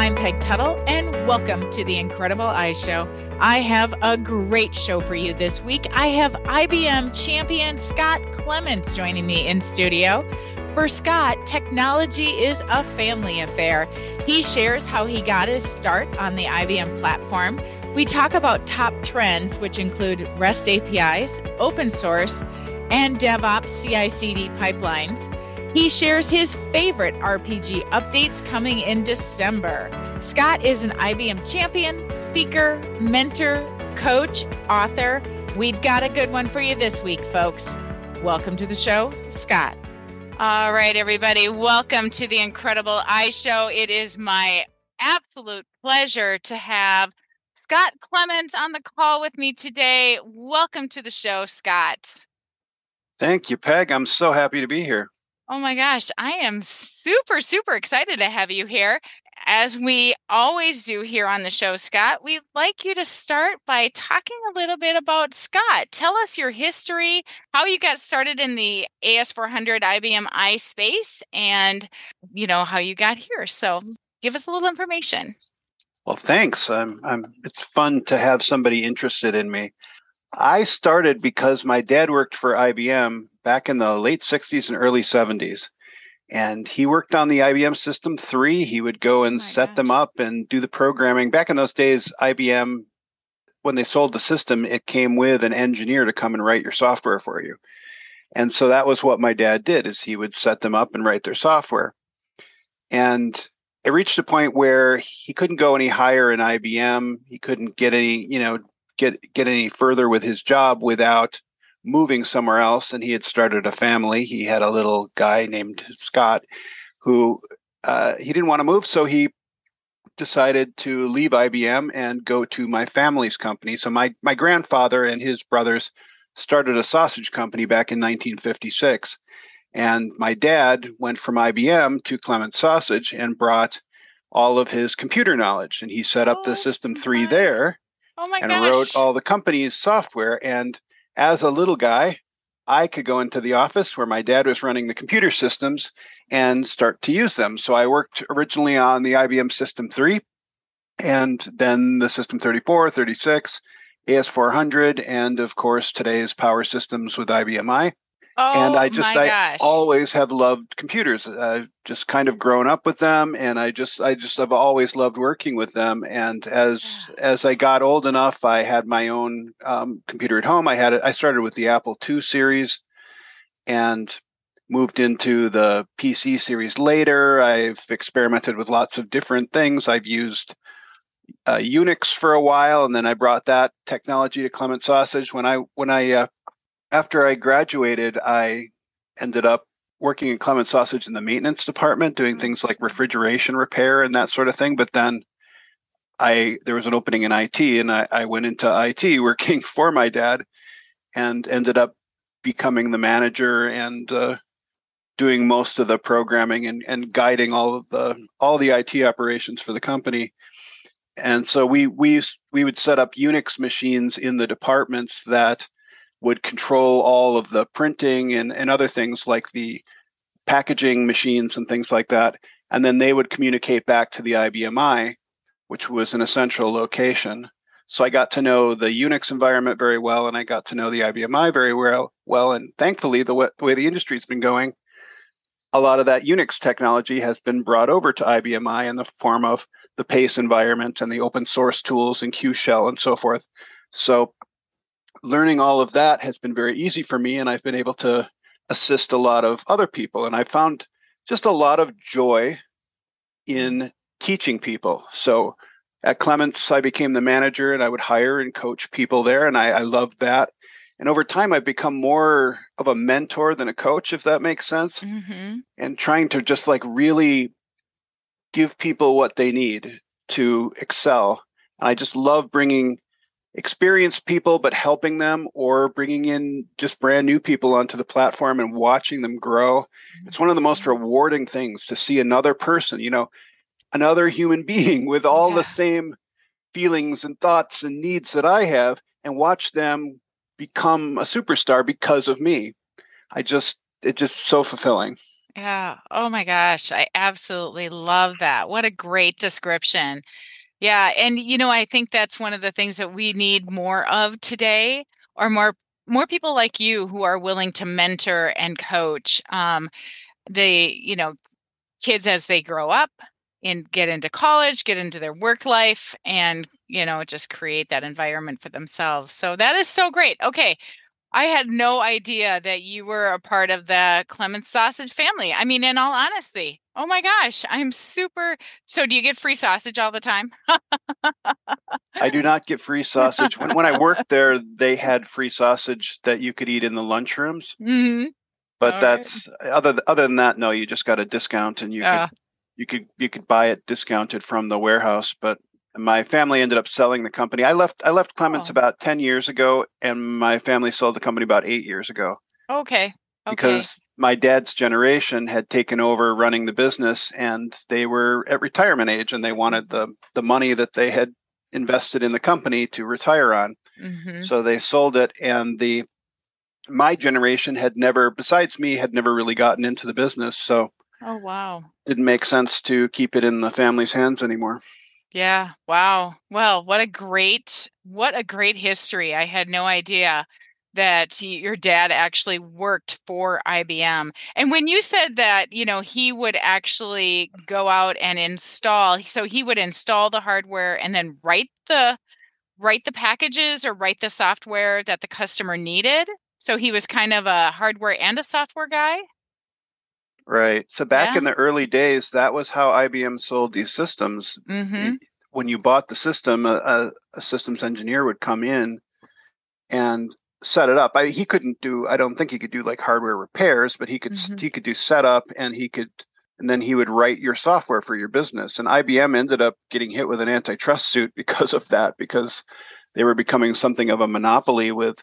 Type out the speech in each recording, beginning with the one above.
I'm Peg Tuttle, and welcome to the Incredible I Show. I have a great show for you this week. I have IBM Champion Scott Klement joining me in studio. For Scott, technology is a family affair. He shares how he got his start on the IBM platform. We talk about top trends, which include REST APIs, open source, and DevOps CI/CD pipelines. He shares his favorite RPG updates coming in December. Scott is an IBM champion, speaker, mentor, coach, author. We've got a good one for you this week, folks. Welcome to the show, Scott. All right, everybody. Welcome to the Incredible I Show. It is my absolute pleasure to have Scott Klement on the call with me today. Welcome to the show, Scott. Thank you, Peg. I'm so happy to be here. Oh my gosh, I am super, super excited to have you here. As we always do here on the show, Scott, we'd like you to start by talking a little bit about Scott. Tell us your history, how you got started in the AS400 IBM i space, and, you know, how you got here. So give us a little information. Well, thanks. It's fun to have somebody interested in me. I started because my dad worked for IBM back in the late 60s and early 70s. And he worked on the IBM System 3. He would go and them up and do the programming. Back in those days, IBM, when they sold the system, it came with an engineer to come and write your software for you. And so that was what my dad did, is he would set them up and write their software. And it reached a point where he couldn't go any higher in IBM. He couldn't get any, get any further with his job without moving somewhere else, and he had started a family. He had a little guy named Scott who he didn't want to move, so he decided to leave IBM and go to my family's company. So my grandfather and his brothers started a sausage company back in 1956, and my dad went from IBM to Klement's Sausage and brought all of his computer knowledge, and he set up the System 3 there wrote all the company's software. And as a little guy, I could go into the office where my dad was running the computer systems and start to use them. So I worked originally on the IBM System 3 and then the System 34, 36, AS400, and of course today's power systems with IBM i. And I always have loved computers. I've just kind of grown up with them, and I just have always loved working with them. And as I got old enough, I had my own computer at home. I started with the Apple II series, and moved into the PC series later. I've experimented with lots of different things. I've used Unix for a while, and then I brought that technology to Klement's Sausage when I after I graduated, I ended up working in Klement's Sausage in the maintenance department, doing things like refrigeration repair and that sort of thing. But then there was an opening in IT, and I went into IT working for my dad and ended up becoming the manager and doing most of the programming and guiding all the IT operations for the company. And so we would set up Unix machines in the departments that would control all of the printing and other things like the packaging machines and things like that. And then they would communicate back to the IBM i, which was an essential location. So I got to know the Unix environment very well, and I got to know the IBM i very well. And thankfully, the way the industry's been going, a lot of that Unix technology has been brought over to IBM i in the form of the PACE environment and the open source tools and Qshell and so forth. So learning all of that has been very easy for me, and I've been able to assist a lot of other people. And I found just a lot of joy in teaching people. So at Klement's, I became the manager, and I would hire and coach people there, and I loved that. And over time, I've become more of a mentor than a coach, if that makes sense, and trying to just like really give people what they need to excel. And I just love bringing experienced people, but helping them, or bringing in just brand new people onto the platform and watching them grow. It's one of the most rewarding things to see another person, another human being with all the same feelings and thoughts and needs that I have, and watch them become a superstar because of me. It's just so fulfilling. Yeah. Oh my gosh. I absolutely love that. What a great description. Yeah. And, I think that's one of the things that we need more of today, or more people like you who are willing to mentor and coach kids as they grow up and get into college, get into their work life, and, just create that environment for themselves. So that is so great. Okay. I had no idea that you were a part of the Klement's sausage family. I mean, in all honesty, oh my gosh, I'm super. So do you get free sausage all the time? I do not get free sausage. When I worked there, they had free sausage that you could eat in the lunchrooms. Mm-hmm. But all that's right. Other than that, no, you just got a discount, and you could buy it discounted from the warehouse. But my family ended up selling the company. I left Klement's about 10 years ago, and my family sold the company about 8 years ago. Okay. Because my dad's generation had taken over running the business, and they were at retirement age, and they wanted the money that they had invested in the company to retire on. Mm-hmm. So they sold it, and my generation had never, besides me, had never really gotten into the business. So oh wow, didn't make sense to keep it in the family's hands anymore. Yeah. Wow. Well, what a great history. I had no idea that your dad actually worked for IBM. And when you said that, he would actually go out and install. So he would install the hardware and then write the packages or write the software that the customer needed. So he was kind of a hardware and a software guy. Right. So back in the early days, that was how IBM sold these systems. Mm-hmm. When you bought the system, a systems engineer would come in and set it up. I don't think he could do like hardware repairs, but he could do setup, and then he would write your software for your business. And IBM ended up getting hit with an antitrust suit because of that, because they were becoming something of a monopoly with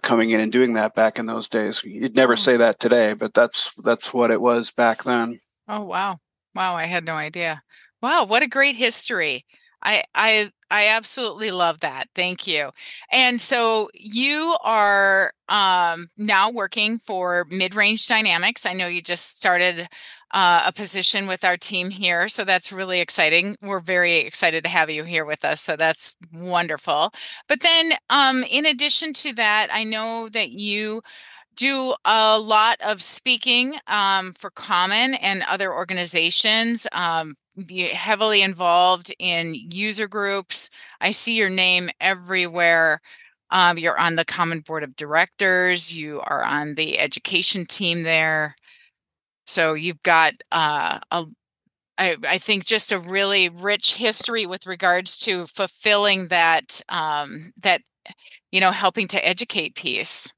coming in and doing that back in those days. You'd never say that today, but that's what it was back then. Oh, wow. Wow. I had no idea. Wow. What a great history. I absolutely love that. Thank you. And so you are now working for Midrange Dynamics. I know you just started a position with our team here. So that's really exciting. We're very excited to have you here with us. So that's wonderful. But then in addition to that, I know that you do a lot of speaking for COMMON and other organizations, be heavily involved in user groups. I see your name everywhere. You're on the COMMON board of directors. You are on the education team there. So you've got, I think, just a really rich history with regards to fulfilling that, helping to educate piece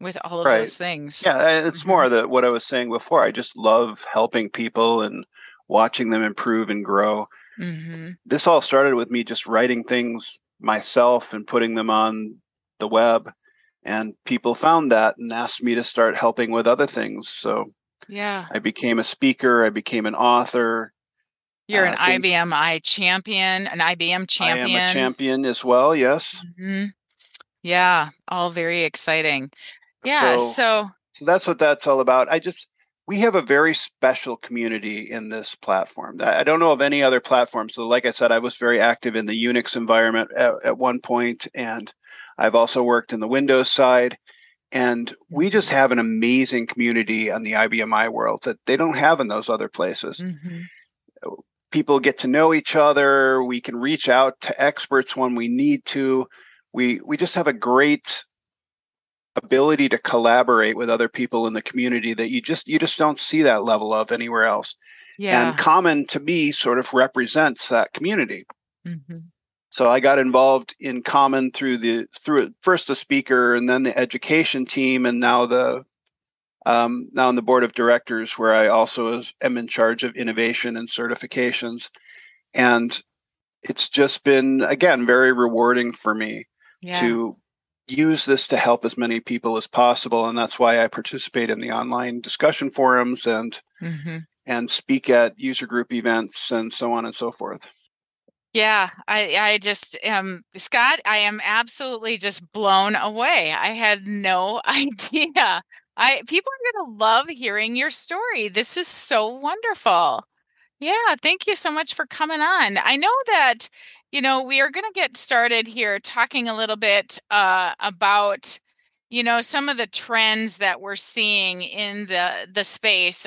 with all of those things. Yeah, it's more that what I was saying before. I just love helping people and watching them improve and grow. Mm-hmm. This all started with me just writing things myself and putting them on the web, and people found that and asked me to start helping with other things. So. Yeah. I became a speaker. I became an author. You're an IBM I champion, an IBM champion. I am a champion as well, yes. Mm-hmm. Yeah, all very exciting. Yeah, so that's what that's all about. We have a very special community in this platform. I don't know of any other platform. So like I said, I was very active in the Unix environment at one point, and I've also worked in the Windows side. And we just have an amazing community on the IBM i world that they don't have in those other places. Mm-hmm. People get to know each other. We can reach out to experts when we need to. We just have a great ability to collaborate with other people in the community that you just don't see that level of anywhere else. Yeah. And COMMON to me sort of represents that community. Mm-hmm. So I got involved in COMMON through first the speaker and then the education team, and now now on the board of directors, where I also am in charge of innovation and certifications. And it's just been, again, very rewarding for me to use this to help as many people as possible. And that's why I participate in the online discussion forums and speak at user group events and so on and so forth. Yeah, I just, Scott, I am absolutely just blown away. I had no idea People are going to love hearing your story. This is so wonderful. Yeah, thank you so much for coming on. I know that, you know, we are going to get started here talking a little bit about, you know, some of the trends that we're seeing in the space.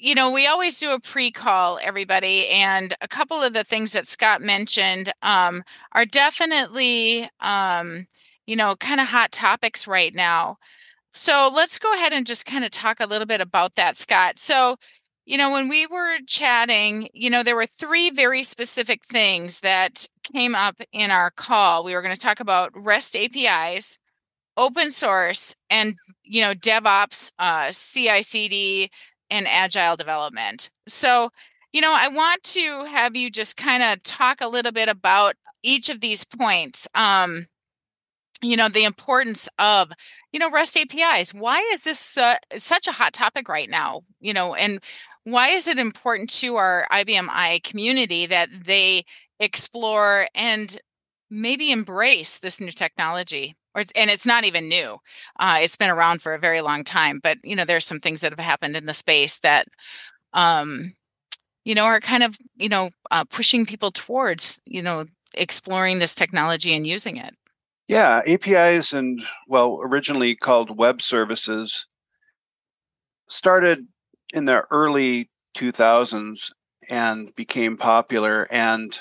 You know, we always do a pre-call, everybody, and a couple of the things that Scott mentioned are definitely, you know, kind of hot topics right now. So let's go ahead and just kind of talk a little bit about that, Scott. So, you know, when we were chatting, you know, there were three very specific things that came up in our call. We were going to talk about REST APIs, open source, and, you know, DevOps, CI/CD, and agile development. So, you know, I want to have you just kind of talk a little bit about each of these points. You know, the importance of, you know, REST APIs. Why is this such a hot topic right now? You know, and why is it important to our IBM i community that they explore and maybe embrace this new technology? And it's not even new. It's been around for a very long time. But, you know, there's some things that have happened in the space that, you know, are kind of, you know, pushing people towards, you know, exploring this technology and using it. Yeah, APIs and, well, originally called web services, started in the early 2000s and became popular. And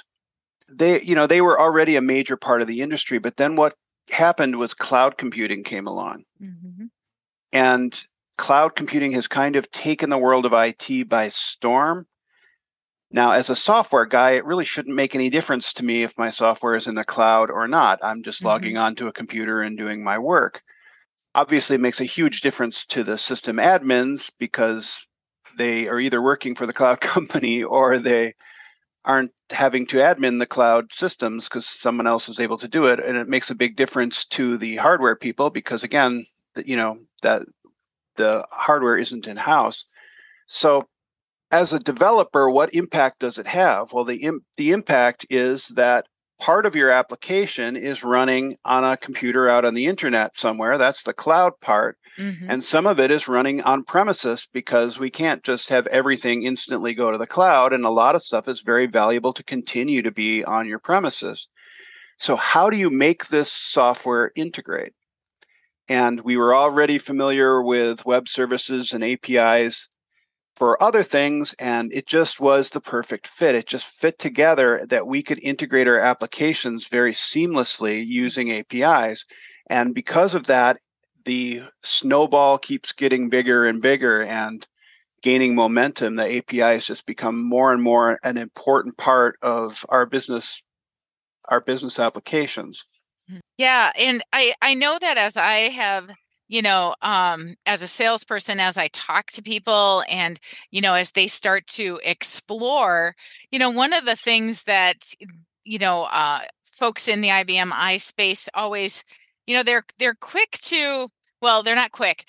they, you know, they were already a major part of the industry. But then what happened was cloud computing came along. Mm-hmm. And cloud computing has kind of taken the world of IT by storm. Now, as a software guy, it really shouldn't make any difference to me if my software is in the cloud or not. I'm just logging onto a computer and doing my work. Obviously, it makes a huge difference to the system admins because they are either working for the cloud company or they aren't having to admin the cloud systems because someone else is able to do it. And it makes a big difference to the hardware people because, again, you know, that the hardware isn't in-house. So, as a developer, what impact does it have? Well, the impact is that part of your application is running on a computer out on the internet somewhere. That's the cloud part. Mm-hmm. And some of it is running on premises because we can't just have everything instantly go to the cloud. And a lot of stuff is very valuable to continue to be on your premises. So how do you make this software integrate? And we were already familiar with web services and APIs for other things, and it just was the perfect fit. It just fit together that we could integrate our applications very seamlessly using APIs. And because of that, the snowball keeps getting bigger and bigger and gaining momentum. The APIs just become more and more an important part of our business applications. Yeah, and I know that as I have, you know, as a salesperson, as I talk to people and, you know, as they start to explore, you know, one of the things that, you know, folks in the IBM i space always, you know, they're quick to, well, they're not quick.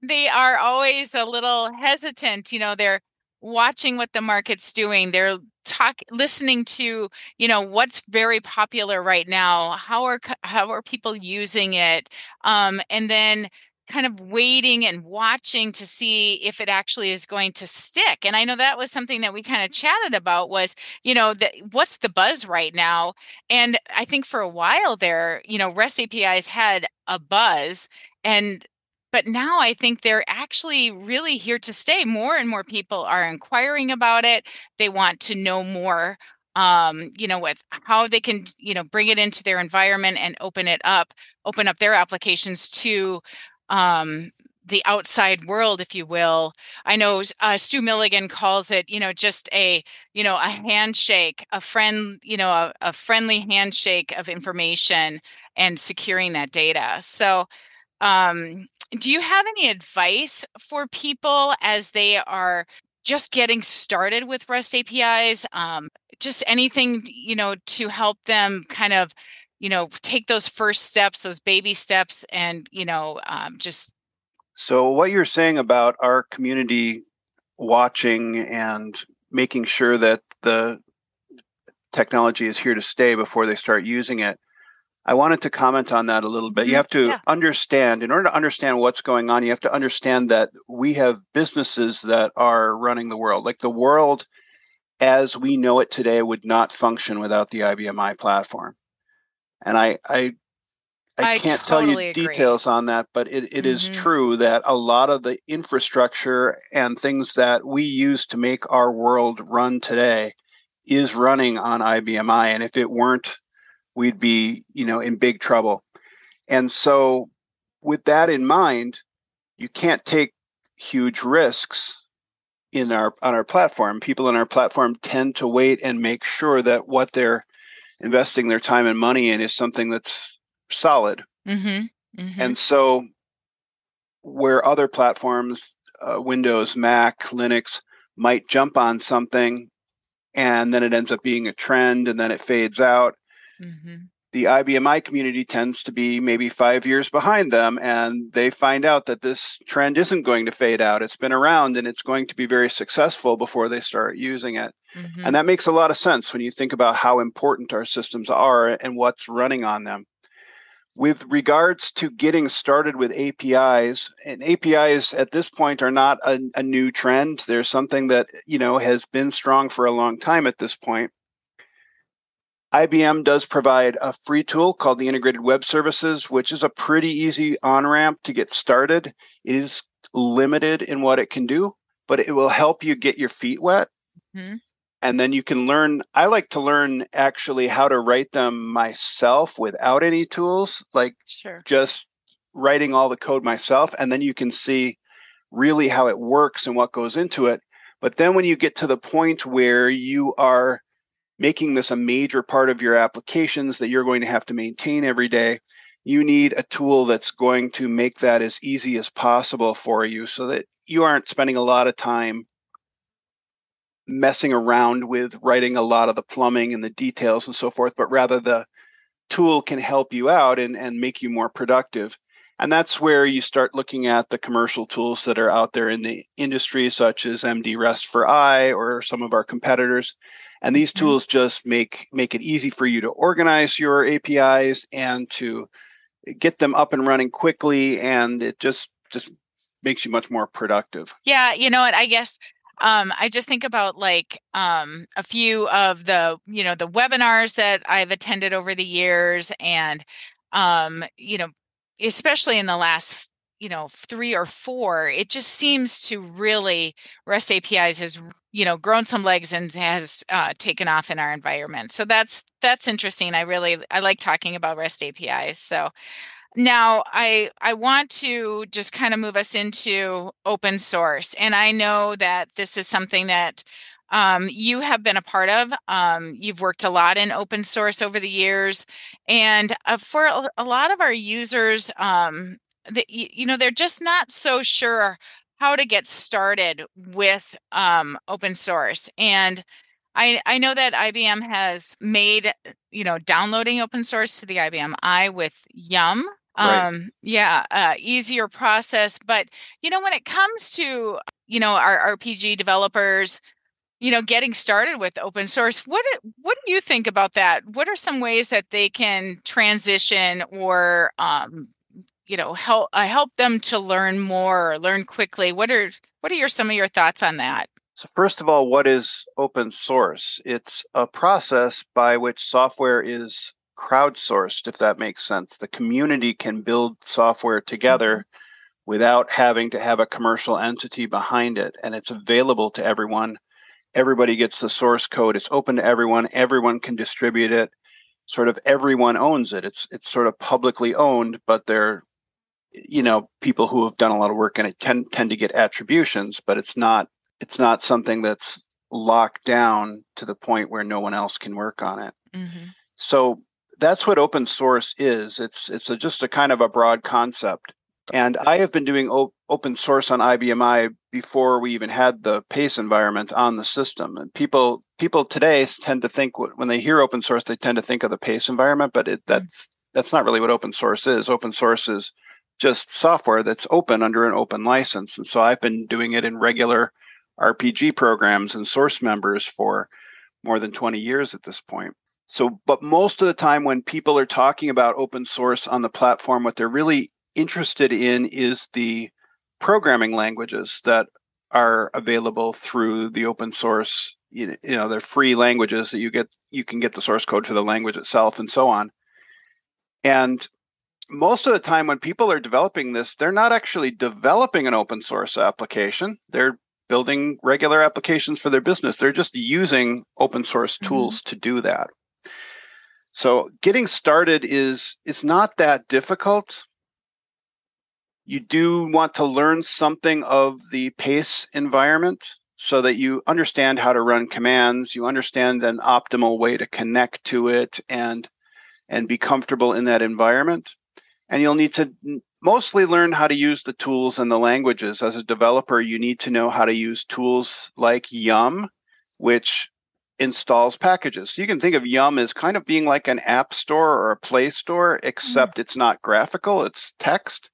They are always a little hesitant. You know, they're watching what the market's doing. They're listening to, you know, what's very popular right now. How are people using it? And then kind of waiting and watching to see if it actually is going to stick. And I know that was something that we kind of chatted about was, you know, that what's the buzz right now? And I think for a while there, you know, REST APIs had a buzz, but now I think they're actually really here to stay. More and more people are inquiring about it. They want to know more, you know, with how they can, you know, bring it into their environment and open up their applications to the outside world, if you will. I know Stu Milligan calls it, you know, just a, you know, a handshake, a friend, you know, a friendly handshake of information and securing that data. So, do you have any advice for people as they are just getting started with REST APIs? Just anything, you know, to help them kind of, you know, take those first steps, those baby steps, and, you know, just. So what you're saying about our community watching and making sure that the technology is here to stay before they start using it, I wanted to comment on that a little bit. You have to understand, in order to understand what's going on, you have to understand that we have businesses that are running the world. Like the world as we know it today would not function without the IBM i platform. And I can't totally tell you details on that, but it is true that a lot of the infrastructure and things that we use to make our world run today is running on IBM i. And if it weren't, we'd be, you know, in big trouble. And so with that in mind, you can't take huge risks in on our platform. People on our platform tend to wait and make sure that what they're investing their time and money in is something that's solid. And so where other platforms, Windows, Mac, Linux, might jump on something and then it ends up being a trend and then it fades out, the IBM i community tends to be maybe 5 years behind them, and they find out that this trend isn't going to fade out. It's been around and it's going to be very successful before they start using it. And that makes a lot of sense when you think about how important our systems are and what's running on them. With regards to getting started with APIs, and APIs at this point are not a new trend. There's something that, you know, has been strong for a long time at this point. IBM does provide a free tool called the Integrated Web Services, which is a pretty easy on-ramp to get started. It is limited in what it can do, but it will help you get your feet wet. And then you can learn. I like to learn actually how to write them myself without any tools, like just writing all the code myself. And then you can see really how it works and what goes into it. But then when you get to the point where you are making this a major part of your applications that you're going to have to maintain every day, you need a tool that's going to make that as easy as possible for you so that you aren't spending a lot of time messing around with writing a lot of the plumbing and the details and so forth, but rather the tool can help you out and make you more productive. And that's where you start looking at the commercial tools that are out there in the industry, such as MD REST for I or some of our competitors. And these tools just make it easy for you to organize your APIs and to get them up and running quickly. And it just makes you much more productive. Yeah, you know what, I guess I just think about like a few of the, you know, the webinars that I've attended over the years. And, you know, especially in the last, you know, 3 or 4, it just seems to really, REST APIs has, you know, grown some legs and has taken off in our environment. So that's interesting. I like talking about REST APIs. So now I want to just kind of move us into open source. And I know that this is something that you have been a part of. You've worked a lot in open source over the years. And for a lot of our users, you know, they're just not so sure how to get started with open source. And I know that IBM has made, you know, downloading open source to the IBM i with Yum. Easier process. But, you know, when it comes to, you know, our RPG developers, you know, getting started with open source, what do you think about that? What are some ways that they can transition or, you know, help them to learn more or learn quickly? What are some of your thoughts on that? So first of all, what is open source? It's a process by which software is crowdsourced, if that makes sense. The community can build software together without having to have a commercial entity behind it, and it's available to everyone. Everybody gets the source code. It's open to everyone. Everyone can distribute it. Sort of everyone owns it. It's sort of publicly owned, but they're, you know, people who have done a lot of work in it tend to get attributions, but it's not something that's locked down to the point where no one else can work on it. So that's what open source is. It's just a kind of a broad concept. And I have been doing open source on IBM i before we even had the PACE environment on the system. And people today tend to think, when they hear open source, they tend to think of the PACE environment, but that's not really what open source is. Open source is just software that's open under an open license. And so I've been doing it in regular RPG programs and source members for more than 20 years at this point. So, but most of the time when people are talking about open source on the platform, what they're really interested in is the programming languages that are available through the open source. You know, they're free languages that you get. You can get the source code for the language itself and so on. And most of the time when people are developing this, they're not actually developing an open source application. They're building regular applications for their business. They're just using open source tools to do that. So getting started is, it's not that difficult. You do want to learn something of the PACE environment so that you understand how to run commands, you understand an optimal way to connect to it and be comfortable in that environment. And you'll need to mostly learn how to use the tools and the languages. As a developer, you need to know how to use tools like Yum, which installs packages. So you can think of Yum as kind of being like an app store or a play store, except it's not graphical, it's text,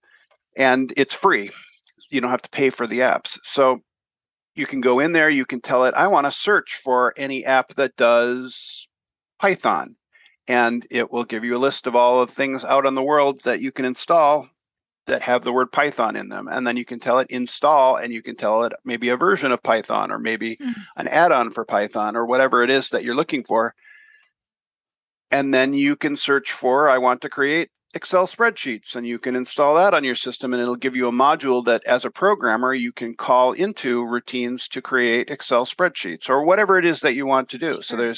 and it's free. You don't have to pay for the apps. So you can go in there, you can tell it, I want to search for any app that does Python. And it will give you a list of all the things out in the world that you can install that have the word Python in them. And then you can tell it install, and you can tell it maybe a version of Python or maybe an add-on for Python or whatever it is that you're looking for. And then you can search for, I want to create Excel spreadsheets, and you can install that on your system, and it'll give you a module that as a programmer, you can call into routines to create Excel spreadsheets or whatever it is that you want to do. Sure. So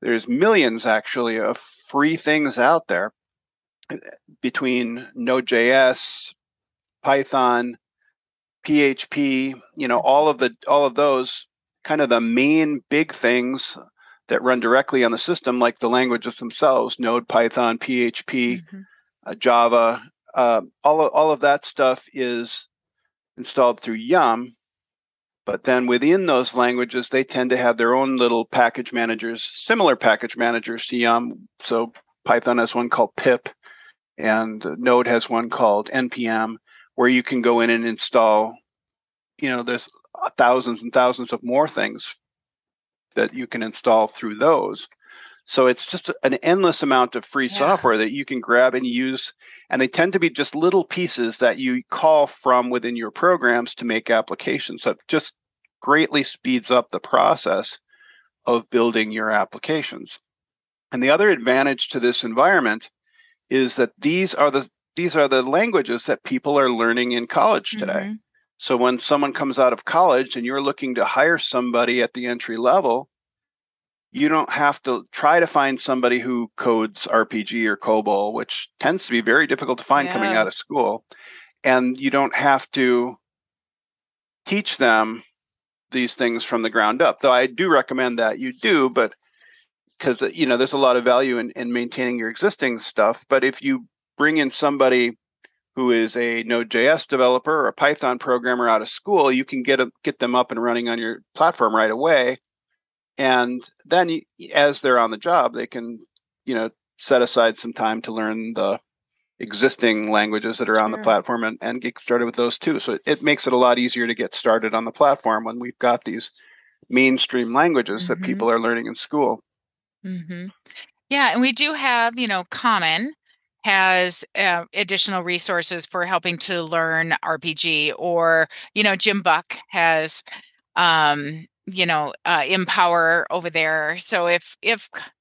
there's millions, actually, of free things out there between Node.js, Python, PHP, you know, all of those kind of the main big things that run directly on the system, like the languages themselves, Node, Python, PHP, Java, all of that stuff is installed through Yum. But then within those languages, they tend to have their own little package managers, similar package managers to Yum. So Python has one called pip, and Node has one called npm, where you can go in and install, you know, there's thousands and thousands of more things that you can install through those. So it's just an endless amount of free software that you can grab and use. And they tend to be just little pieces that you call from within your programs to make applications. So it just greatly speeds up the process of building your applications. And the other advantage to this environment is that these are the languages that people are learning in college today. So when someone comes out of college and you're looking to hire somebody at the entry level, you don't have to try to find somebody who codes RPG or COBOL, which tends to be very difficult to find coming out of school. And you don't have to teach them these things from the ground up, though I do recommend that you do, but because, you know, there's a lot of value in maintaining your existing stuff. But if you bring in somebody who is a Node.js developer or a Python programmer out of school, you can get them up and running on your platform right away. And then as they're on the job, they can, you know, set aside some time to learn the existing languages that are on the platform and get started with those too. So it makes it a lot easier to get started on the platform when we've got these mainstream languages that people are learning in school. Yeah, and we do have, you know, COMMON has additional resources for helping to learn RPG, or, you know, Jim Buck has you know, Empower over there. So if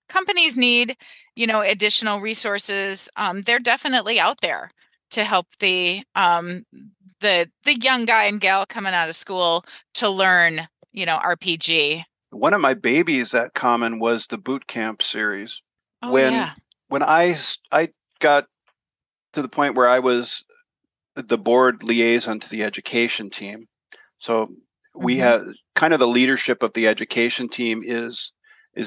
companies need, you know, additional resources, they're definitely out there to help the young guy and gal coming out of school to learn, you know, RPG. One of my babies at COMMON was the boot camp series. Oh, when I got to the point where I was the board liaison to the education team, so we have kind of the leadership of the education team is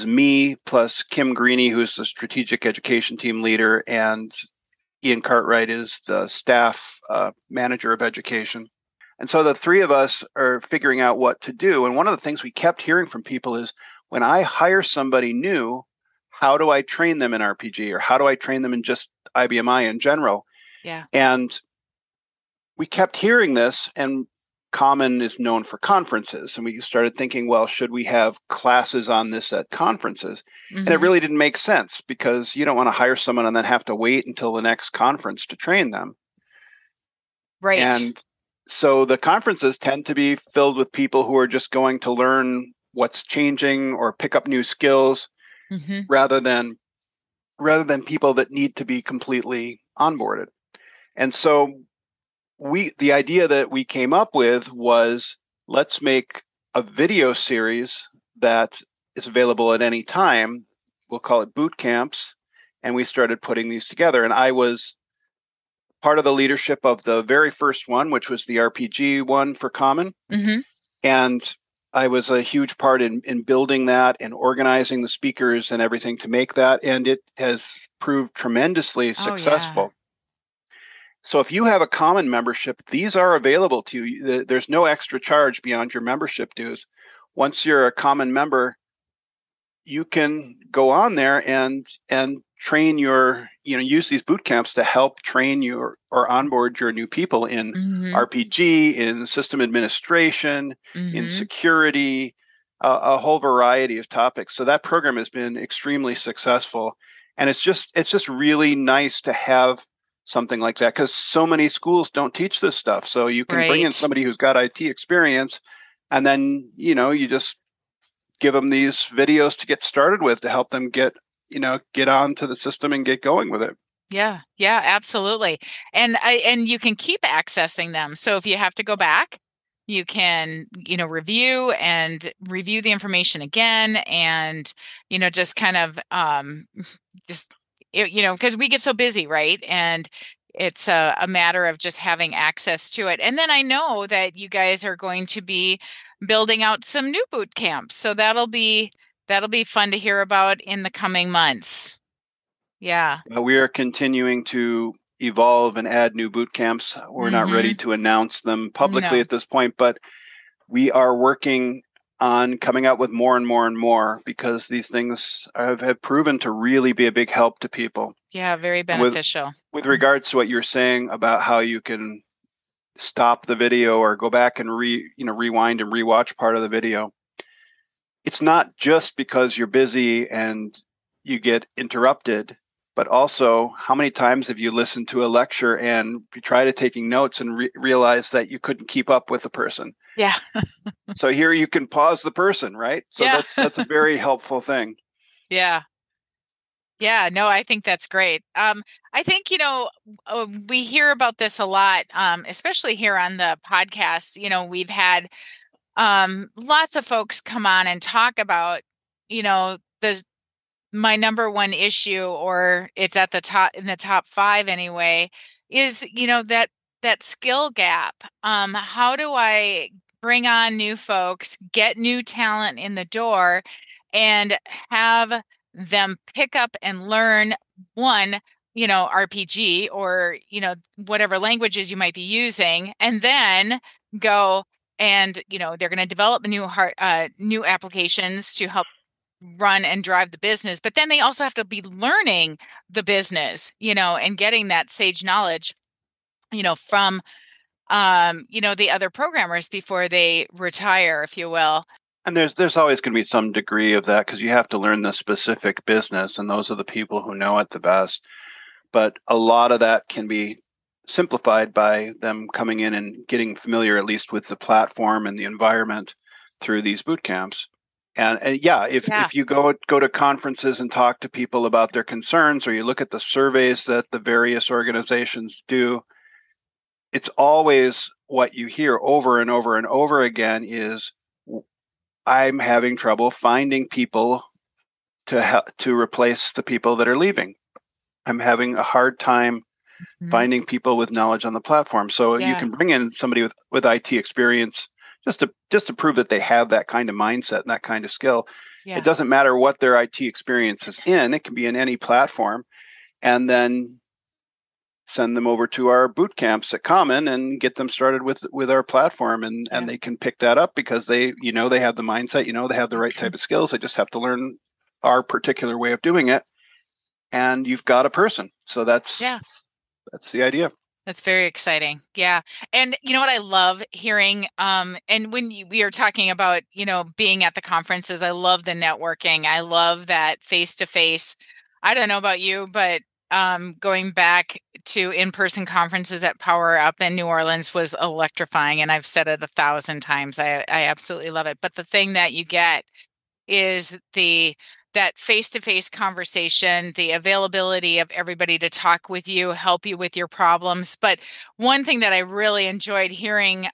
me plus Kim Greeny, who's the strategic education team leader, and Ian Cartwright is the staff manager of education. And so the three of us are figuring out what to do. And one of the things we kept hearing from people is, when I hire somebody new, how do I train them in RPG, or how do I train them in just IBM i in general? Yeah. And we kept hearing this, and COMMON is known for conferences, and we started thinking, well, should we have classes on this at conferences? Mm-hmm. And it really didn't make sense because you don't want to hire someone and then have to wait until the next conference to train them. Right. And so the conferences tend to be filled with people who are just going to learn what's changing or pick up new skills mm-hmm. rather than people that need to be completely onboarded. And so the idea that we came up with was, let's make a video series that is available at any time. We'll call it boot camps. And we started putting these together. And I was part of the leadership of the very first one, which was the RPG one for COMMON. Mm-hmm. And I was a huge part in building that and organizing the speakers and everything to make that. And it has proved tremendously successful. Yeah. So if you have a COMMON membership, these are available to you. There's no extra charge beyond your membership dues. Once you're a COMMON member, you can go on there and train your, use these boot camps to help train your or onboard your new people in mm-hmm. RPG, in system administration, mm-hmm. in security, a whole variety of topics. So that program has been extremely successful. And it's just really nice to have something like that, because so many schools don't teach this stuff. So you can bring in somebody who's got IT experience, and then, you just give them these videos to get started with to help them get onto the system and get going with it. Yeah, absolutely. And you can keep accessing them. So if you have to go back, you can, review the information again and, just kind of because we get so busy, right? And it's a matter of just having access to it. And then I know that you guys are going to be building out some new boot camps. So that'll be fun to hear about in the coming months. Yeah. We are continuing to evolve and add new boot camps. We're mm-hmm. not ready to announce them publicly at this point, but we are working on coming out with more and more and more, because these things have proven to really be a big help to people. Yeah, very beneficial. With regards to what you're saying about how you can stop the video or go back and rewind and rewatch part of the video, it's not just because you're busy and you get interrupted, but also how many times have you listened to a lecture and you try to taking notes and realize that you couldn't keep up with the person. Yeah. So here you can pause the person, right? So yeah. That's a very helpful thing. Yeah. Yeah, no, I think that's great. I think, we hear about this a lot, especially here on the podcast. We've had lots of folks come on and talk about, my number one issue, or it's at the top, in the top five anyway, is, that skill gap. How do I bring on new folks, get new talent in the door, and have them pick up and learn one, RPG or, whatever languages you might be using, and then go and, they're going to develop new applications to help run and drive the business, but then they also have to be learning the business, and getting that sage knowledge, from, the other programmers before they retire, if you will. And there's always going to be some degree of that, because you have to learn the specific business, and those are the people who know it the best. But a lot of that can be simplified by them coming in and getting familiar, at least with the platform and the environment, through these boot camps. And if you go to conferences and talk to people about their concerns, or you look at the surveys that the various organizations do, it's always what you hear over and over and over again is, I'm having trouble finding people to replace the people that are leaving. I'm having a hard time mm-hmm. finding people with knowledge on the platform. So you can bring in somebody with IT experience, just to prove that they have that kind of mindset and that kind of skill. Yeah. It doesn't matter what their IT experience is in. It can be in any platform. And then send them over to our boot camps at COMMON and get them started with our platform. And they can pick that up because they have the mindset, they have the right type of skills. They just have to learn our particular way of doing it. And you've got a person. So that's the idea. That's very exciting. Yeah. And you know what I love hearing? And when we are talking about, you know, being at the conferences, I love the networking. I love that face-to-face. I don't know about you, but going back to in-person conferences at Power Up in New Orleans was electrifying. And I've said it 1,000 times. I absolutely love it. But the thing that you get is that face-to-face conversation, the availability of everybody to talk with you, help you with your problems. But one thing that I really enjoyed hearing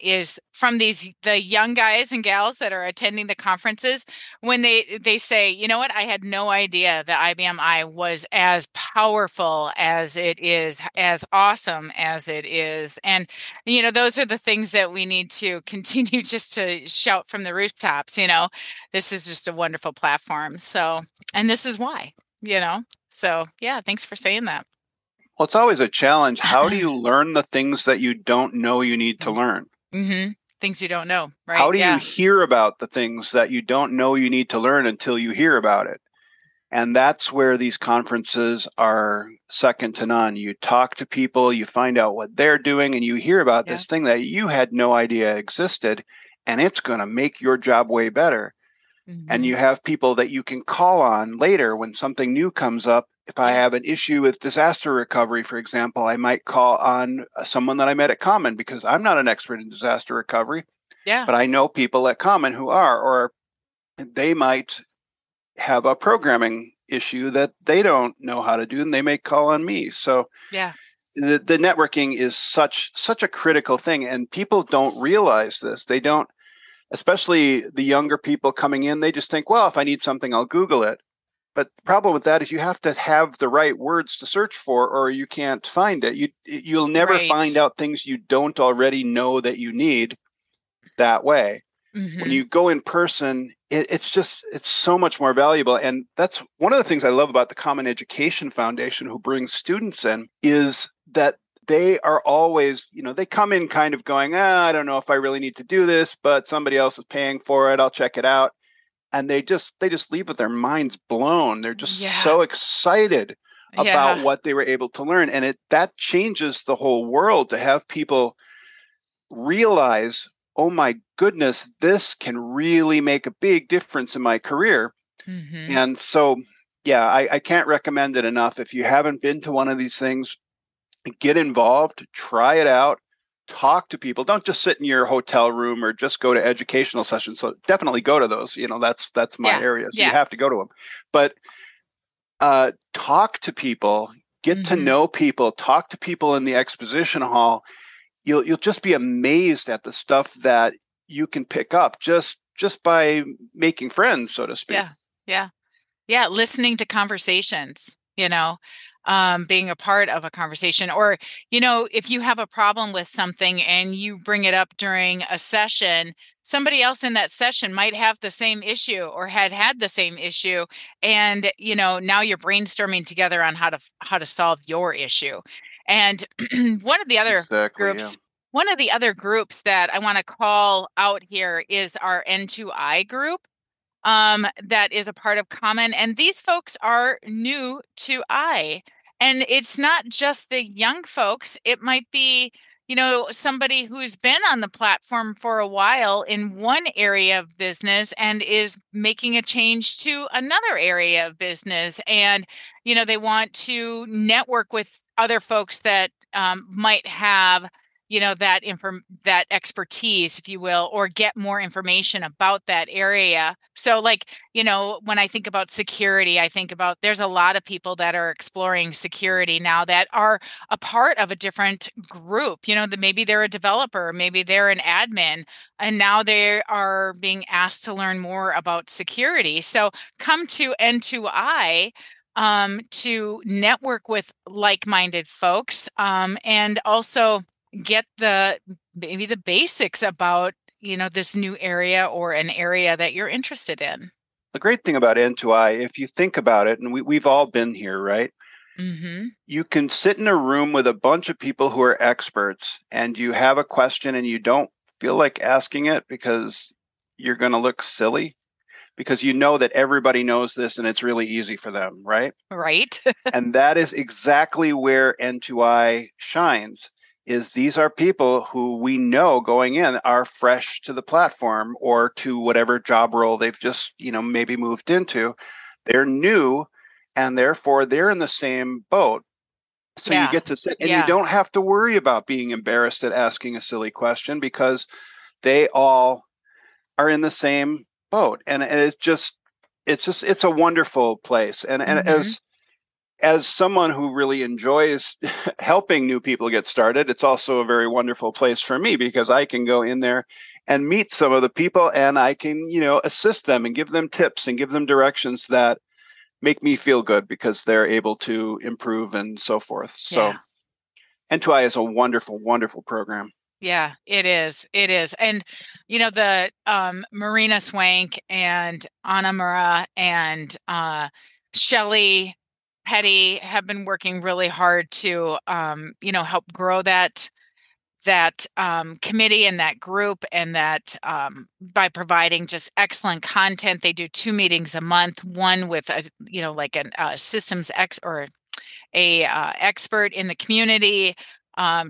is from the young guys and gals that are attending the conferences, when they say, you know what, I had no idea that IBM i was as powerful as it is, as awesome as it is. And, you know, those are the things that we need to continue just to shout from the rooftops, you know, this is just a wonderful platform. So, and this is why, you know, so yeah, thanks for saying that. Well, it's always a challenge. How do you learn the things that you don't know you need to learn? Mm-hmm. Things you don't know, right? How do you hear about the things that you don't know you need to learn until you hear about it? And that's where these conferences are second to none. You talk to people, you find out what they're doing, and you hear about this thing that you had no idea existed, and it's going to make your job way better. Mm-hmm. And you have people that you can call on later when something new comes up. If I have an issue with disaster recovery, for example, I might call on someone that I met at Common because I'm not an expert in disaster recovery. Yeah. But I know people at Common who are, or they might have a programming issue that they don't know how to do, and they may call on me. So yeah, the networking is such a critical thing, and people don't realize this. They don't. Especially the younger people coming in, they just think, well, if I need something, I'll Google it. But the problem with that is you have to have the right words to search for, or you can't find it. You'll never find out things you don't already know that you need that way. Mm-hmm. When you go in person, it's so much more valuable. And that's one of the things I love about the Common Education Foundation, who brings students in, is that they are always, you know, they come in kind of going, I don't know if I really need to do this, but somebody else is paying for it. I'll check it out. And they just leave with their minds blown. They're just so excited about what they were able to learn. And that changes the whole world to have people realize, oh my goodness, this can really make a big difference in my career. Mm-hmm. And so, yeah, I can't recommend it enough. If you haven't been to one of these things, get involved, try it out, talk to people. Don't just sit in your hotel room or just go to educational sessions. So definitely go to those. You know, that's my area. So you have to go to them. But talk to people, get to know people, talk to people in the exposition hall. You'll just be amazed at the stuff that you can pick up just by making friends, so to speak. Yeah. Listening to conversations, you know. Being a part of a conversation, or, you know, if you have a problem with something and you bring it up during a session, somebody else in that session might have the same issue or had the same issue. And, you know, now you're brainstorming together on how to solve your issue. And one of the other groups, one of the other groups that I want to call out here is our N2I group. That is a part of Common. And these folks are new to I. And it's not just the young folks. It might be, you know, somebody who's been on the platform for a while in one area of business and is making a change to another area of business. And, you know, they want to network with other folks that might have, you know, that expertise, if you will, or get more information about that area. So like, you know, when I think about security, I think about there's a lot of people that are exploring security now that are a part of a different group. You know, maybe they're a developer, maybe they're an admin, and now they are being asked to learn more about security. So come to N2I. To network with like-minded folks, and also get the basics about, you know, this new area or an area that you're interested in. The great thing about N2I, if you think about it, and we've all been here, right? Mm-hmm. You can sit in a room with a bunch of people who are experts, and you have a question and you don't feel like asking it because you're going to look silly. because you know that everybody knows this and it's really easy for them, right? Right. And that is exactly where N2I shines, is these are people who we know going in are fresh to the platform or to whatever job role they've just, you know, maybe moved into. They're new and therefore they're in the same boat. So yeah. You get to sit and yeah. You don't have to worry about being embarrassed at asking a silly question because they all are in the same boat. And it's just it's a wonderful place. And mm-hmm. as someone who really enjoys helping new people get started, it's also a very wonderful place for me because I can go in there and meet some of the people and I can, you know, assist them and give them tips and give them directions that make me feel good because they're able to improve and so forth. So yeah. N2I is a wonderful, wonderful program. Yeah, it is. It is. And, you know, the Marina Swank and Anna Mara and Shelley Petty have been working really hard to, you know, help grow that committee and that group, and that by providing just excellent content. They do 2 meetings a month, one with a, you know, like an systems expert in the community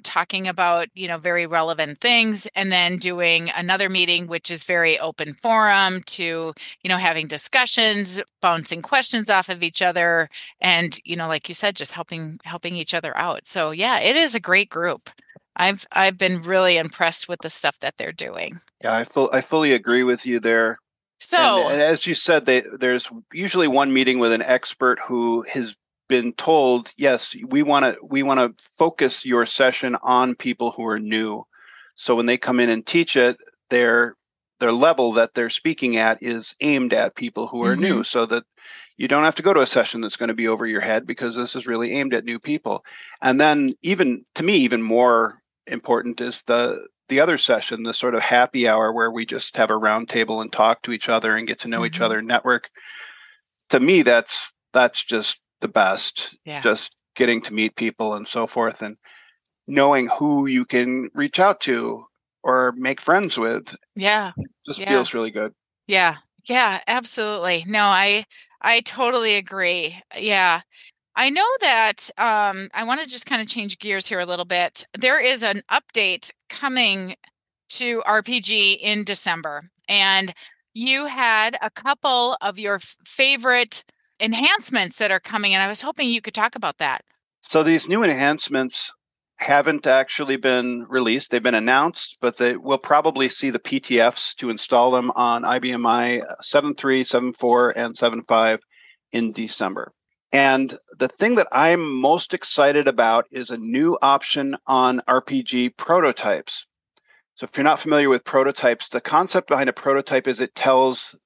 talking about, you know, very relevant things, and then doing another meeting, which is very open forum to, you know, having discussions, bouncing questions off of each other. And, you know, like you said, just helping each other out. So yeah, it is a great group. I've been really impressed with the stuff that they're doing. Yeah, I fully agree with you there. So, and as you said, there's usually one meeting with an expert who has been told, yes, we want to focus your session on people who are new. So when they come in and teach it, their level that they're speaking at is aimed at people who are mm-hmm. new, so that you don't have to go to a session that's going to be over your head, because this is really aimed at new people. And then even more important is the other session, the sort of happy hour where we just have a round table and talk to each other and get to know mm-hmm. each other and network. To me, that's just the best, yeah. Just getting to meet people and so forth and knowing who you can reach out to or make friends with. Yeah. It just yeah. feels really good. Yeah. Yeah, absolutely. No, I totally agree. Yeah. I know that I want to just kind of change gears here a little bit. There is an update coming to RPG in December, and you had a couple of your favorite enhancements that are coming, and I was hoping you could talk about that. So these new enhancements haven't actually been released. They've been announced, but we'll probably see the PTFs to install them on IBM i 7.3, 7.4, and 7.5 in December. And the thing that I'm most excited about is a new option on RPG prototypes. So if you're not familiar with prototypes, the concept behind a prototype is it tells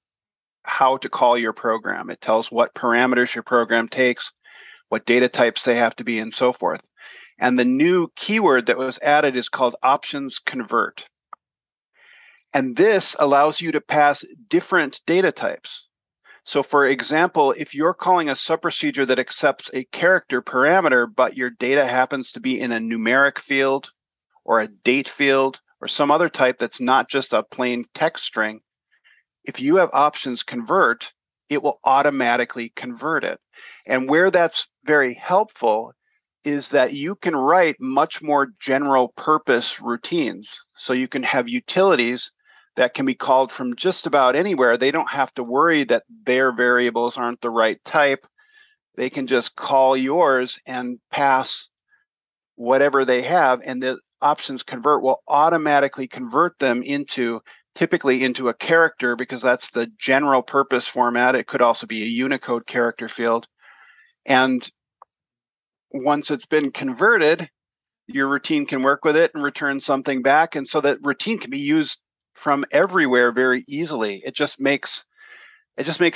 how to call your program. It tells what parameters your program takes, what data types they have to be, and so forth. And the new keyword that was added is called options convert. And this allows you to pass different data types. So for example, if you're calling a subprocedure that accepts a character parameter, but your data happens to be in a numeric field or a date field or some other type that's not just a plain text string, if you have options convert, it will automatically convert it. And where that's very helpful is that you can write much more general purpose routines. So you can have utilities that can be called from just about anywhere. They don't have to worry that their variables aren't the right type. They can just call yours and pass whatever they have, and the options convert will automatically convert them typically into a character, because that's the general purpose format. It could also be a Unicode character field. And once it's been converted, your routine can work with it and return something back. And so that routine can be used from everywhere very easily. It just makes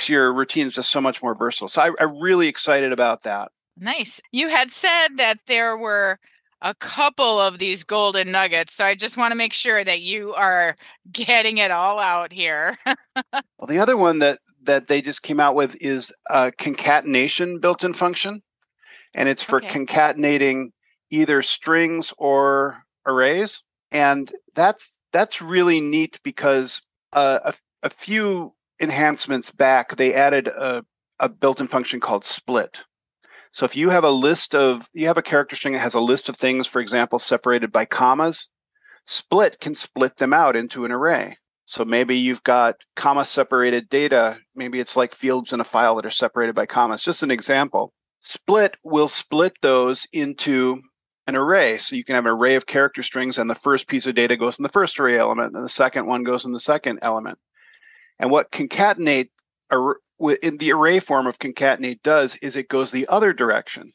your routines just so much more versatile. So I'm really excited about that. Nice. You had said that there were a couple of these golden nuggets, so I just want to make sure that you are getting it all out here. Well, the other one that they just came out with is a concatenation built-in function. And it's for concatenating either strings or arrays. And that's really neat, because a few enhancements back, they added a built-in function called split. So if you have a list of, you have a character string that has a list of things, for example, separated by commas, split can split them out into an array. So maybe you've got comma-separated data. Maybe it's like fields in a file that are separated by commas. Just an example. Split will split those into an array. So you can have an array of character strings, and the first piece of data goes in the first array element, and the second one goes in the second element. And what concatenate, in the array form of concatenate, does is it goes the other direction.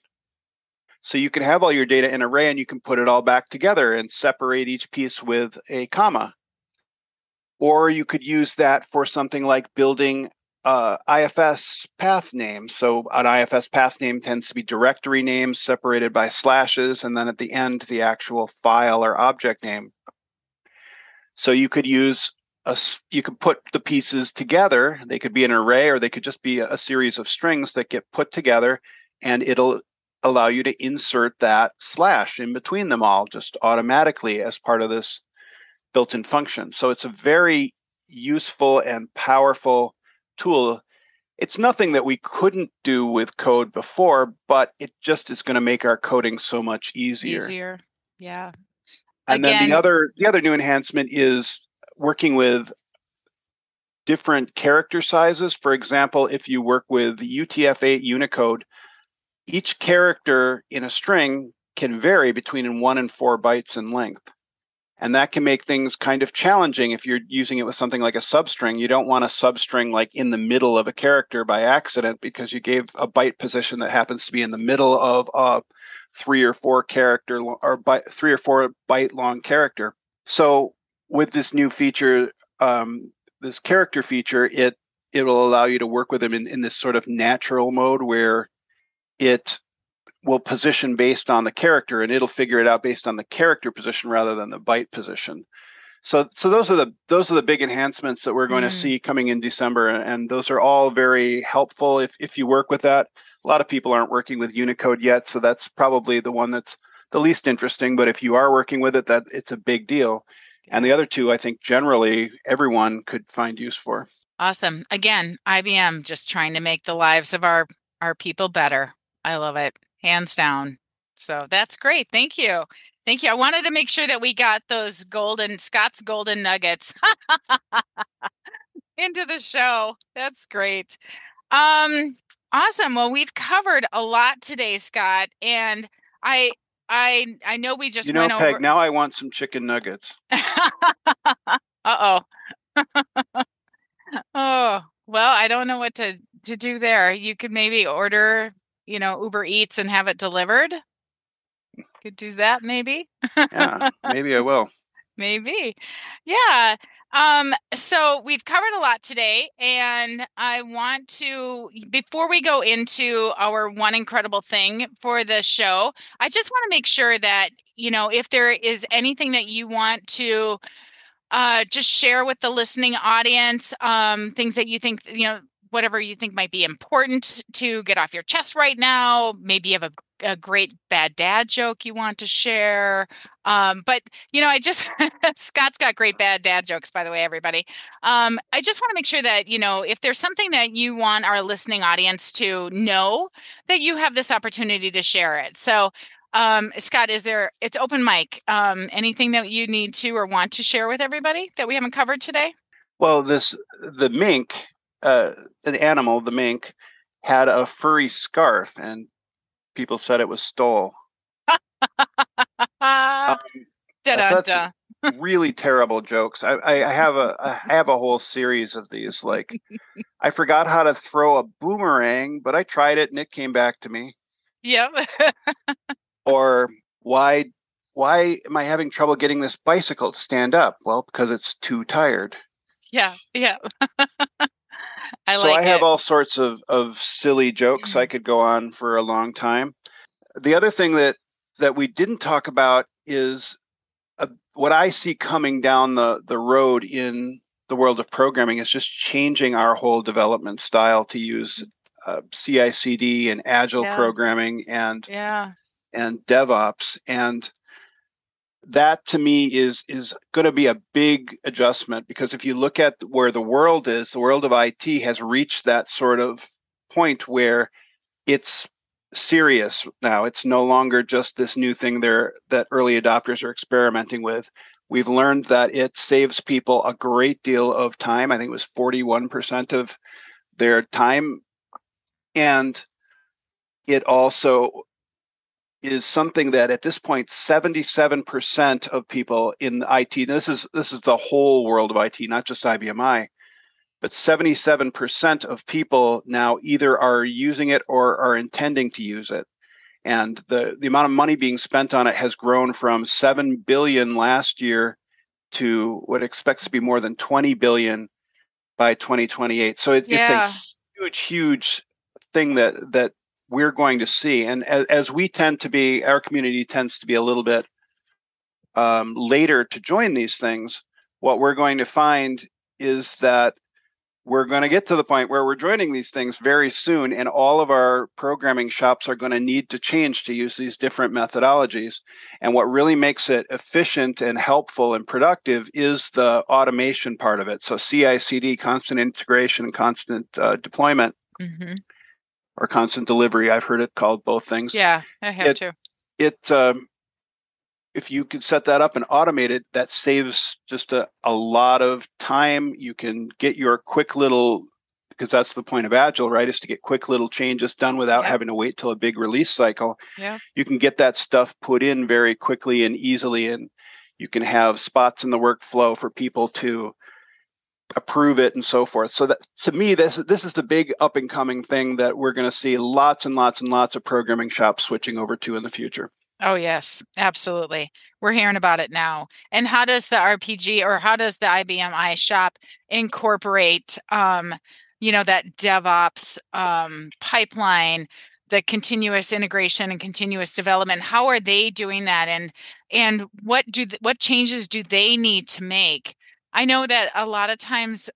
So you can have all your data in array, and you can put it all back together and separate each piece with a comma. Or you could use that for something like building IFS path names. So an IFS path name tends to be directory names separated by slashes, and then at the end, the actual file or object name. So you could use you could put the pieces together. They could be an array, or they could just be a series of strings that get put together, and it'll allow you to insert that slash in between them all just automatically as part of this built-in function. So it's a very useful and powerful tool. It's nothing that we couldn't do with code before, but it just is going to make our coding so much easier. Yeah. And again, then the other new enhancement is working with different character sizes. For example, if you work with UTF-8 Unicode, each character in a string can vary between 1 and 4 bytes in length. And that can make things kind of challenging if you're using it with something like a substring. You don't want a substring like in the middle of a character by accident, because you gave a byte position that happens to be in the middle of a 3 or 4 byte long character. So with this new feature, this character feature, it will allow you to work with them in this sort of natural mode where it will position based on the character, and it'll figure it out based on the character position rather than the byte position. So those are the big enhancements that we're going to see coming in December, and those are all very helpful if you work with that. A lot of people aren't working with Unicode yet, so that's probably the one that's the least interesting, but if you are working with it, that it's a big deal. And the other two, I think generally everyone could find use for. Awesome. Again, IBM just trying to make the lives of our people better. I love it. Hands down. So that's great. Thank you. Thank you. I wanted to make sure that we got those Scott's golden nuggets into the show. That's great. Awesome. Well, we've covered a lot today, Scott. And I know we just went over. Peg, now I want some chicken nuggets. Uh-oh. Oh, well, I don't know what to do there. You could maybe order, Uber Eats and have it delivered. Could do that maybe. Yeah, maybe I will. Maybe. Yeah. So we've covered a lot today, and I want to, before we go into our one incredible thing for the show, I just want to make sure that, if there is anything that you want to just share with the listening audience, things that you think, whatever you think might be important to get off your chest right now. Maybe you have a great bad dad joke you want to share. Scott's got great bad dad jokes, by the way, everybody. I just want to make sure that, if there's something that you want our listening audience to know, that you have this opportunity to share it. So, Scott, it's open mic, anything that you need to or want to share with everybody that we haven't covered today? Well, the mink, an animal, the mink, had a furry scarf, and people said it was stole. That's really terrible jokes. I have a whole series of these. Like, I forgot how to throw a boomerang, but I tried it and it came back to me. Yep. Or why am I having trouble getting this bicycle to stand up? Well, because it's too tired. Yeah. I have all sorts of silly jokes. I could go on for a long time. The other thing that we didn't talk about is what I see coming down the road in the world of programming is just changing our whole development style to use CI/CD and agile programming and DevOps. And that to me is going to be a big adjustment, because if you look at where the world is, the world of IT has reached that sort of point where it's serious now. It's no longer just this new thing there that early adopters are experimenting with. We've learned that it saves people a great deal of time. I think it was 41% of their time. And it also is something that at this point, 77% of people in IT, this is the whole world of IT, not just IBM i, but 77% of people now either are using it or are intending to use it. And the amount of money being spent on it has grown from $7 billion last year to what expects to be more than $20 billion by 2028. So it's a huge thing that we're going to see. And as we tend to be, our community tends to be a little bit later to join these things, what we're going to find is that we're going to get to the point where we're joining these things very soon, and all of our programming shops are going to need to change to use these different methodologies. And what really makes it efficient and helpful and productive is the automation part of it. So CI/CD, constant integration, constant deployment, or constant delivery. I've heard it called both things. Yeah, I have too. If you could set that up and automate it, that saves just a lot of time. You can get your quick little, because that's the point of Agile, right, is to get quick little changes done without having to wait till a big release cycle. Yeah. You can get that stuff put in very quickly and easily, and you can have spots in the workflow for people to approve it and so forth. So that, to me, this is the big up and coming thing that we're going to see lots and lots and lots of programming shops switching over to in the future. Oh, yes, absolutely. We're hearing about it now. And how does the RPG, or how does the IBM i shop incorporate, that DevOps pipeline, the continuous integration and continuous development? How are they doing that? And what changes do they need to make? I know that a lot of times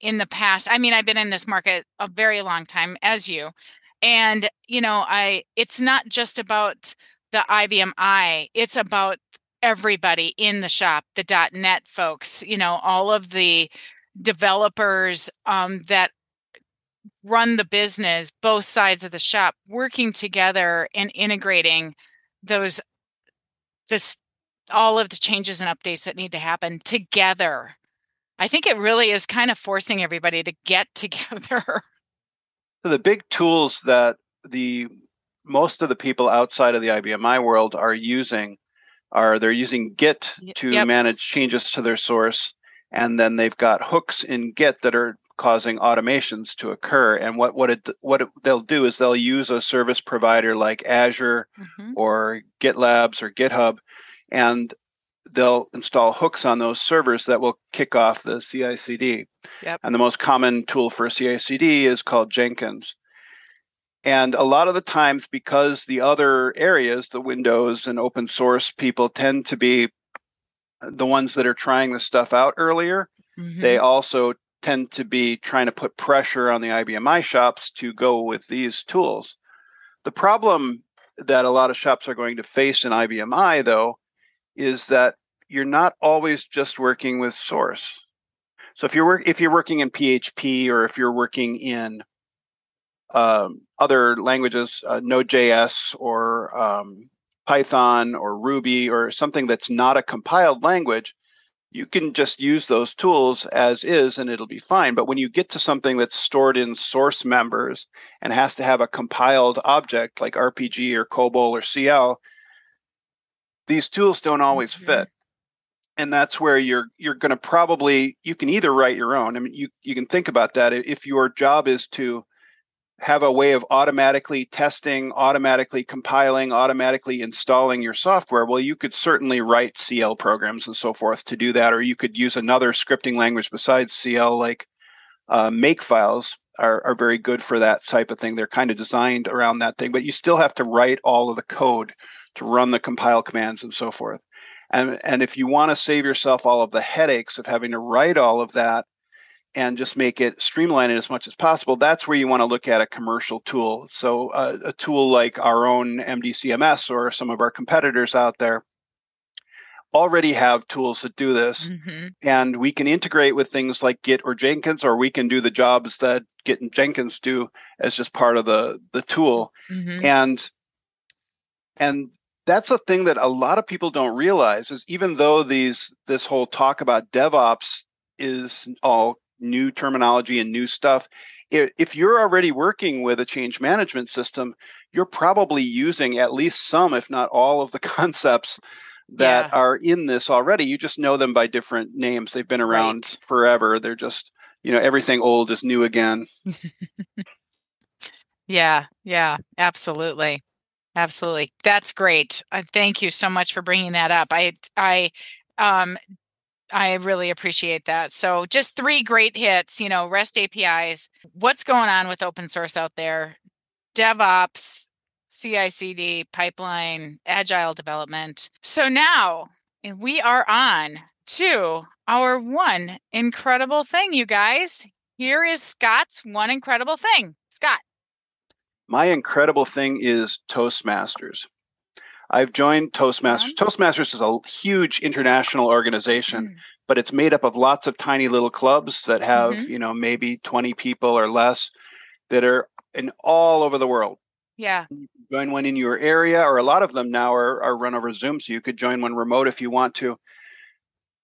in the past, I mean, I've been in this market a very long time, as you, and, it's not just about the IBM i, it's about everybody in the shop, the .NET folks, all of the developers that run the business, both sides of the shop, working together and integrating all of the changes and updates that need to happen together. I think it really is kind of forcing everybody to get together. So the big tools that most of the people outside of the IBM i world are using they're using Git to manage changes to their source. And then they've got hooks in Git that are causing automations to occur. And what they'll do is they'll use a service provider like Azure or GitLabs or GitHub, and they'll install hooks on those servers that will kick off the CI/CD. Yep. And the most common tool for CI/CD is called Jenkins. And a lot of the times, because the other areas, the Windows and open source people, tend to be the ones that are trying this stuff out earlier, they also tend to be trying to put pressure on the IBM i shops to go with these tools. The problem that a lot of shops are going to face in IBM i, though, is that you're not always just working with source. So if you're working in PHP, or if you're working in other languages, Node.js or Python or Ruby or something that's not a compiled language, you can just use those tools as is and it'll be fine. But when you get to something that's stored in source members and has to have a compiled object like RPG or COBOL or CL, these tools don't always fit. And that's where you're going to probably, you can either write your own. I mean, you can think about that. If your job is to have a way of automatically testing, automatically compiling, automatically installing your software, well, you could certainly write CL programs and so forth to do that, or you could use another scripting language besides CL, like makefiles are very good for that type of thing. They're kind of designed around that thing, but you still have to write all of the code to run the compile commands and so forth. And if you want to save yourself all of the headaches of having to write all of that, and just make it streamline it as much as possible, that's where you want to look at a commercial tool. So a tool like our own MDCMS or some of our competitors out there already have tools that do this. Mm-hmm. And we can integrate with things like Git or Jenkins, or we can do the jobs that Git and Jenkins do as just part of the tool. Mm-hmm. And that's a thing that a lot of people don't realize is even though this whole talk about DevOps is all new terminology and new stuff, if you're already working with a change management system, you're probably using at least some, if not all, of the concepts that are in this already. You just know them by different names. They've been around forever. They're just, everything old is new again. Yeah, absolutely. Absolutely. That's great. Thank you so much for bringing that up. I really appreciate that. So just three great hits, REST APIs, what's going on with open source out there, DevOps, CI/CD, pipeline, agile development. So now we are on to our one incredible thing, you guys. Here is Scott's one incredible thing. Scott. My incredible thing is Toastmasters. I've joined Toastmasters. Toastmasters is a huge international organization, but it's made up of lots of tiny little clubs that have, maybe 20 people or less that are in all over the world. Yeah. You can join one in your area, or a lot of them now are run over Zoom, so you could join one remote if you want to.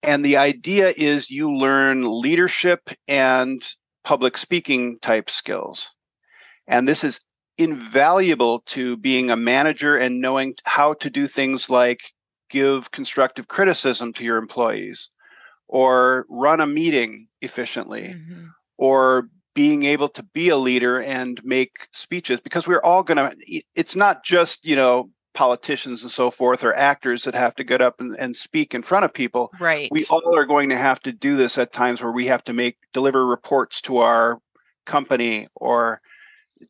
And the idea is you learn leadership and public speaking type skills. And this is invaluable to being a manager and knowing how to do things like give constructive criticism to your employees or run a meeting efficiently or being able to be a leader and make speeches, because we're all going to, it's not just, politicians and so forth or actors that have to get up and speak in front of people. Right. We all are going to have to do this at times where we have to deliver reports to our company or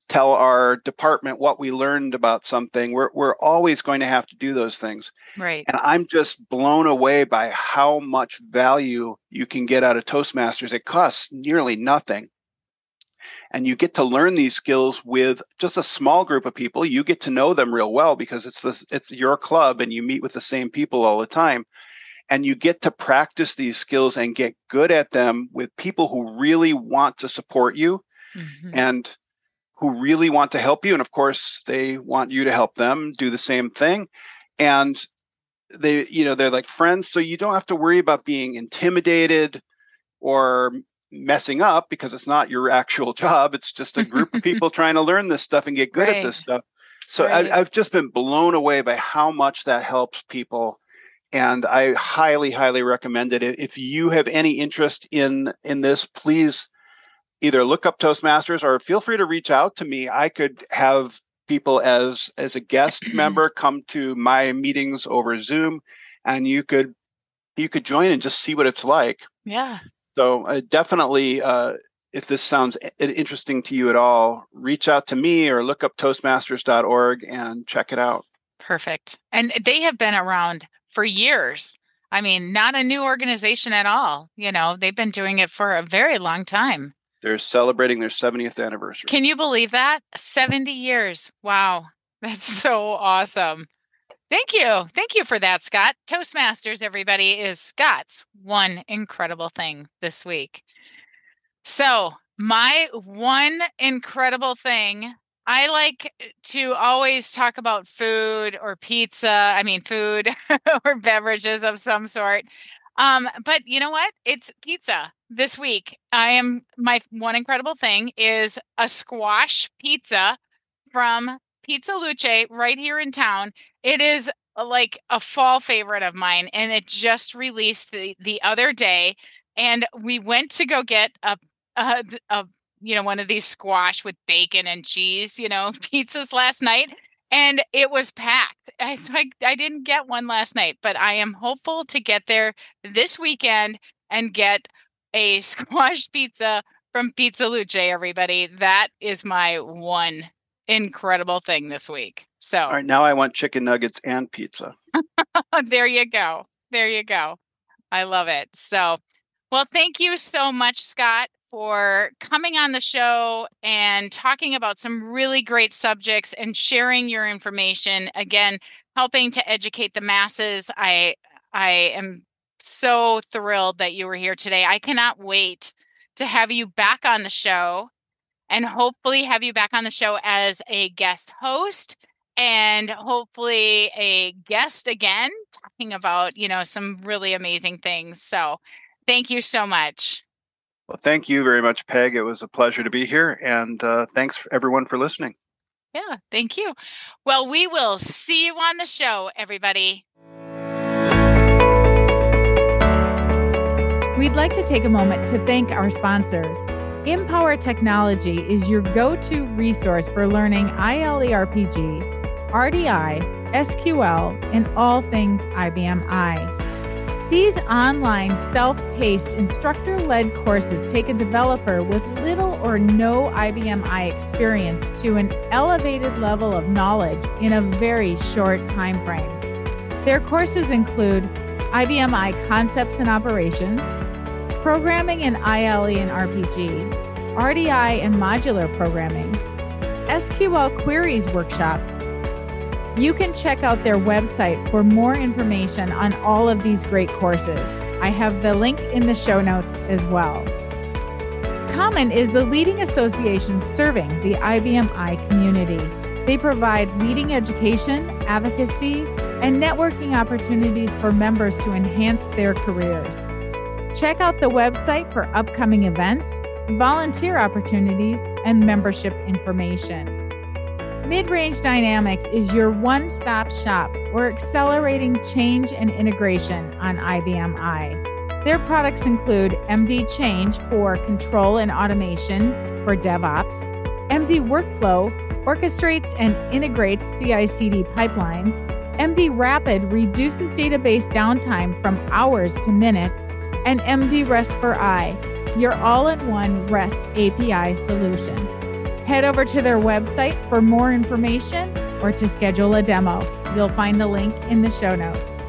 tell our department what we learned about something. We're always going to have to do those things. Right. And I'm just blown away by how much value you can get out of Toastmasters. It costs nearly nothing. And you get to learn these skills with just a small group of people. You get to know them real well because it's your club and you meet with the same people all the time. And you get to practice these skills and get good at them with people who really want to support you and who really want to help you. And of course, they want you to help them do the same thing. And they, they're like friends. So you don't have to worry about being intimidated or messing up because it's not your actual job. It's just a group of people trying to learn this stuff and get good at this stuff. So I've just been blown away by how much that helps people. And I highly, highly recommend it. If you have any interest in this, please either look up Toastmasters or feel free to reach out to me. I could have people as a guest member come to my meetings over Zoom, and you could join and just see what it's like. Yeah. So definitely, if this sounds interesting to you at all, reach out to me or look up Toastmasters.org and check it out. Perfect. And they have been around for years. I mean, not a new organization at all. They've been doing it for a very long time. They're celebrating their 70th anniversary. Can you believe that? 70 years. Wow. That's so awesome. Thank you. Thank you for that, Scott. Toastmasters, everybody, is Scott's one incredible thing this week. So my one incredible thing, I like to always talk about food or pizza. I mean, food or beverages of some sort. But you know what? It's pizza this week. My one incredible thing is a squash pizza from Pizza Luce right here in town. It is like a fall favorite of mine, and it just released the other day. And we went to go get a one of these squash with bacon and cheese, pizzas last night, and it was packed. So I didn't get one last night, but I am hopeful to get there this weekend and get a squash pizza from Pizza Luce, everybody. That is my one incredible thing this week. So all right, now I want chicken nuggets and pizza. There you go. I love it. So, well, thank you so much, Scott, for coming on the show and talking about some really great subjects and sharing your information. Again, helping to educate the masses. I I am so thrilled that you were here today. I cannot wait to have you back on the show and hopefully have you back on the show as a guest host and hopefully a guest again talking about, you know, some really amazing things. So thank you so much. Well, thank you very much, Peg. It was a pleasure to be here. And thanks everyone for listening. Yeah, thank you. Well, we will see you on the show, everybody. We'd like to take a moment to thank our sponsors. Empower Technology is your go-to resource for learning ILE RPG, RDi, SQL, and all things IBM i. These online self-paced instructor-led courses take a developer with little or no IBM i experience to an elevated level of knowledge in a very short time frame. Their courses include IBM i Concepts and Operations, Programming in ILE and RPG, RDi and Modular Programming, SQL Queries Workshops. You can check out their website for more information on all of these great courses. I have the link in the show notes as well. COMMON is the leading association serving the IBM i community. They provide leading education, advocacy, and networking opportunities for members to enhance their careers. Check out the website for upcoming events, volunteer opportunities, and membership information. Midrange Dynamics is your one-stop shop for accelerating change and integration on IBM i. Their products include MD Change for control and automation for DevOps, MD Workflow orchestrates and integrates CI/CD pipelines, MD Rapid reduces database downtime from hours to minutes, and MD REST for i, your all-in-one REST API solution. Head over to their website for more information or to schedule a demo. You'll find the link in the show notes.